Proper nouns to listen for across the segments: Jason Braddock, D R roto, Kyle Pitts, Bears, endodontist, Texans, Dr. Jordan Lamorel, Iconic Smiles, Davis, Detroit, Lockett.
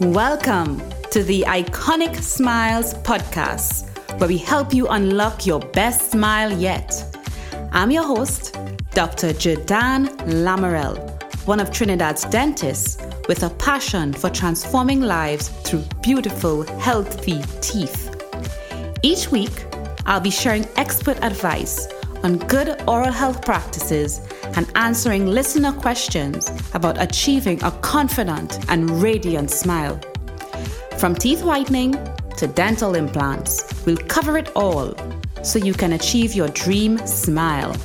Welcome to the Iconic Smiles podcast, where we help you unlock your best smile yet. I'm your host, Dr. Jordan Lamorel, one of Trinidad's dentists with a passion for transforming lives through beautiful, healthy teeth. Each week, I'll be sharing expert advice on good oral health practices and answering listener questions about achieving a confident and radiant smile. From teeth whitening to dental implants, we'll cover it all so you can achieve your dream smile.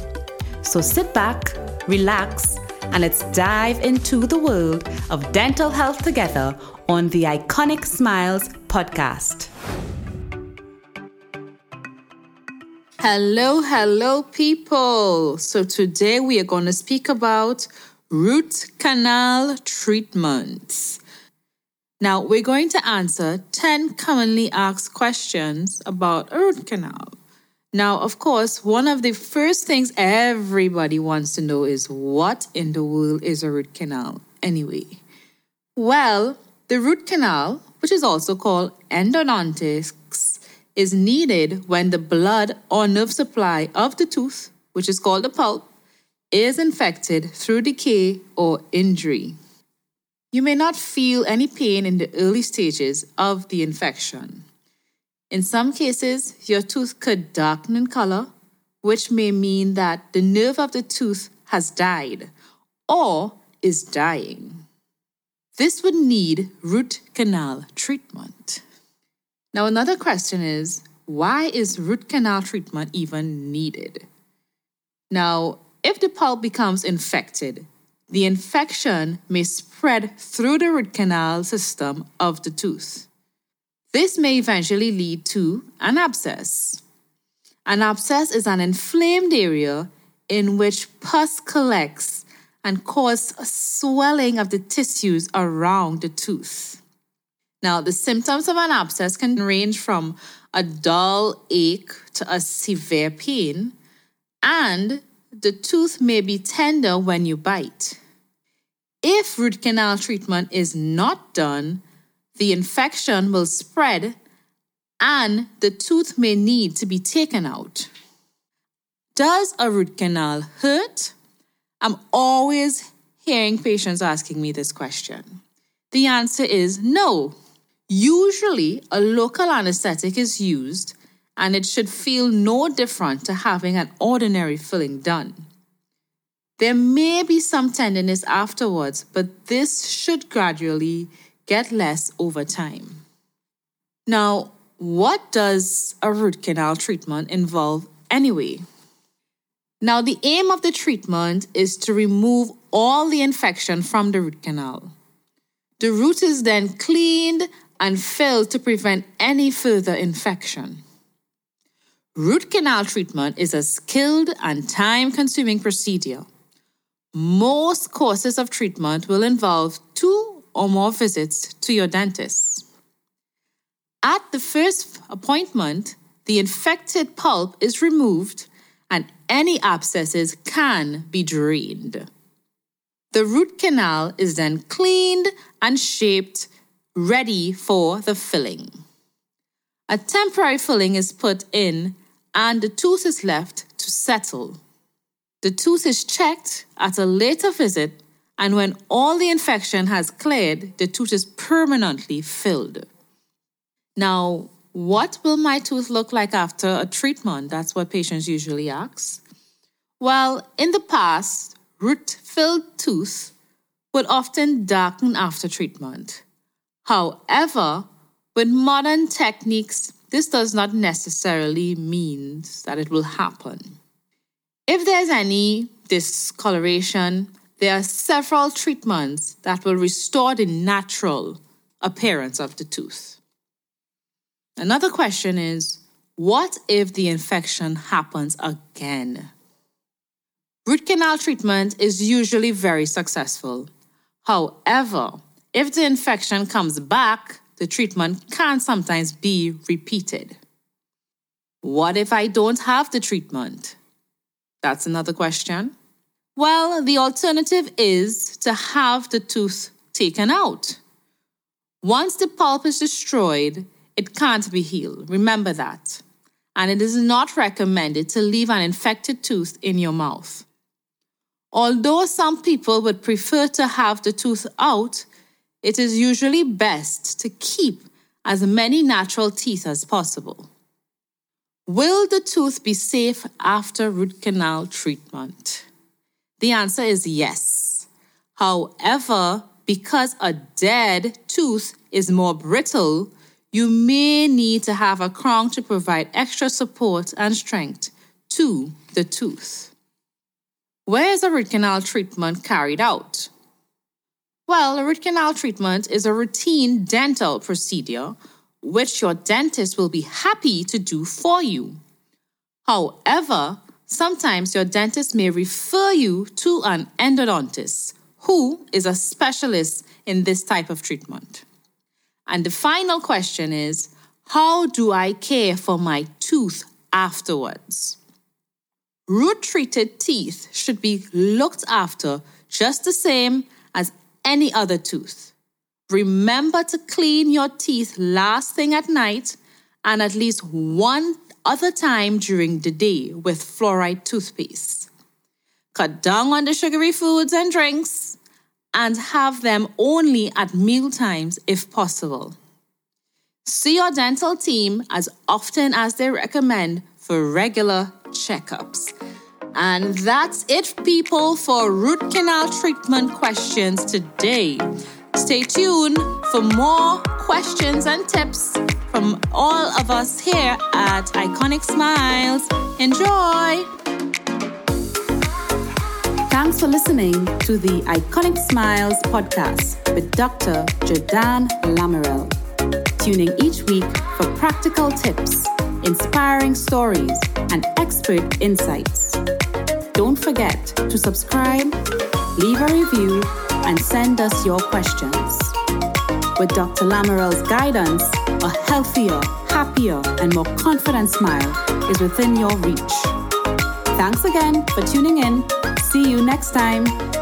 So sit back, relax, and let's dive into the world of dental health together on the Iconic Smiles podcast. Hello, people. So today we are going to speak about root canal treatments. Now, we're going to answer 10 commonly asked questions about a root canal. Now, of course, one of the first things everybody wants to know is what in the world is a root canal anyway? Well, the root canal, which is also called endodontics, is needed when the blood or nerve supply of the tooth, which is called the pulp, is infected through decay or injury. You may not feel any pain in the early stages of the infection. In some cases, your tooth could darken in color, which may mean that the nerve of the tooth has died or is dying. This would need root canal treatment. Now, another question is, why is root canal treatment even needed? Now, if the pulp becomes infected, the infection may spread through the root canal system of the tooth. This may eventually lead to an abscess. An abscess is an inflamed area in which pus collects and causes a swelling of the tissues around the tooth. Now, the symptoms of an abscess can range from a dull ache to a severe pain, and the tooth may be tender when you bite. If root canal treatment is not done, the infection will spread and the tooth may need to be taken out. Does a root canal hurt? I'm always hearing patients asking me this question. The answer is no. Usually, a local anesthetic is used and it should feel no different to having an ordinary filling done. There may be some tenderness afterwards, but this should gradually get less over time. Now, what does a root canal treatment involve anyway? Now, the aim of the treatment is to remove all the infection from the root canal. The root is then cleaned and filled to prevent any further infection. Root canal treatment is a skilled and time-consuming procedure. Most courses of treatment will involve 2 or more visits to your dentist. At the first appointment, the infected pulp is removed and any abscesses can be drained. The root canal is then cleaned and shaped, ready for the filling. A temporary filling is put in and the tooth is left to settle. The tooth is checked at a later visit, and when all the infection has cleared, the tooth is permanently filled. Now, what will my tooth look like after a treatment? That's what patients usually ask. Well, in the past, root-filled tooth would often darken after treatment. However, with modern techniques, this does not necessarily mean that it will happen. If there's any discoloration, there are several treatments that will restore the natural appearance of the tooth. Another question is, what if the infection happens again? Root canal treatment is usually very successful. However, if the infection comes back, the treatment can sometimes be repeated. What if I don't have the treatment? That's another question. Well, the alternative is to have the tooth taken out. Once the pulp is destroyed, it can't be healed. Remember that. And it is not recommended to leave an infected tooth in your mouth. Although some people would prefer to have the tooth out, it is usually best to keep as many natural teeth as possible. Will the tooth be safe after root canal treatment? The answer is yes. However, because a dead tooth is more brittle, you may need to have a crown to provide extra support and strength to the tooth. Where is a root canal treatment carried out? Well, a root canal treatment is a routine dental procedure which your dentist will be happy to do for you. However, sometimes your dentist may refer you to an endodontist who is a specialist in this type of treatment. And the final question is, how do I care for my tooth afterwards? Root-treated teeth should be looked after just the same as any other tooth. Remember to clean your teeth last thing at night and at least one other time during the day with fluoride toothpaste. Cut down on the sugary foods and drinks and have them only at mealtimes if possible. See your dental team as often as they recommend for regular checkups. And that's it, people, for root canal treatment questions today. Stay tuned for more questions and tips from all of us here at Iconic Smiles. Enjoy! Thanks for listening to the Iconic Smiles podcast with Dr. Jordan Lamorel. Tune in each week for practical tips, inspiring stories, and expert insights. Don't forget to subscribe, leave a review, and send us your questions. With Dr. Lamorel's guidance, a healthier, happier, and more confident smile is within your reach. Thanks again for tuning in. See you next time.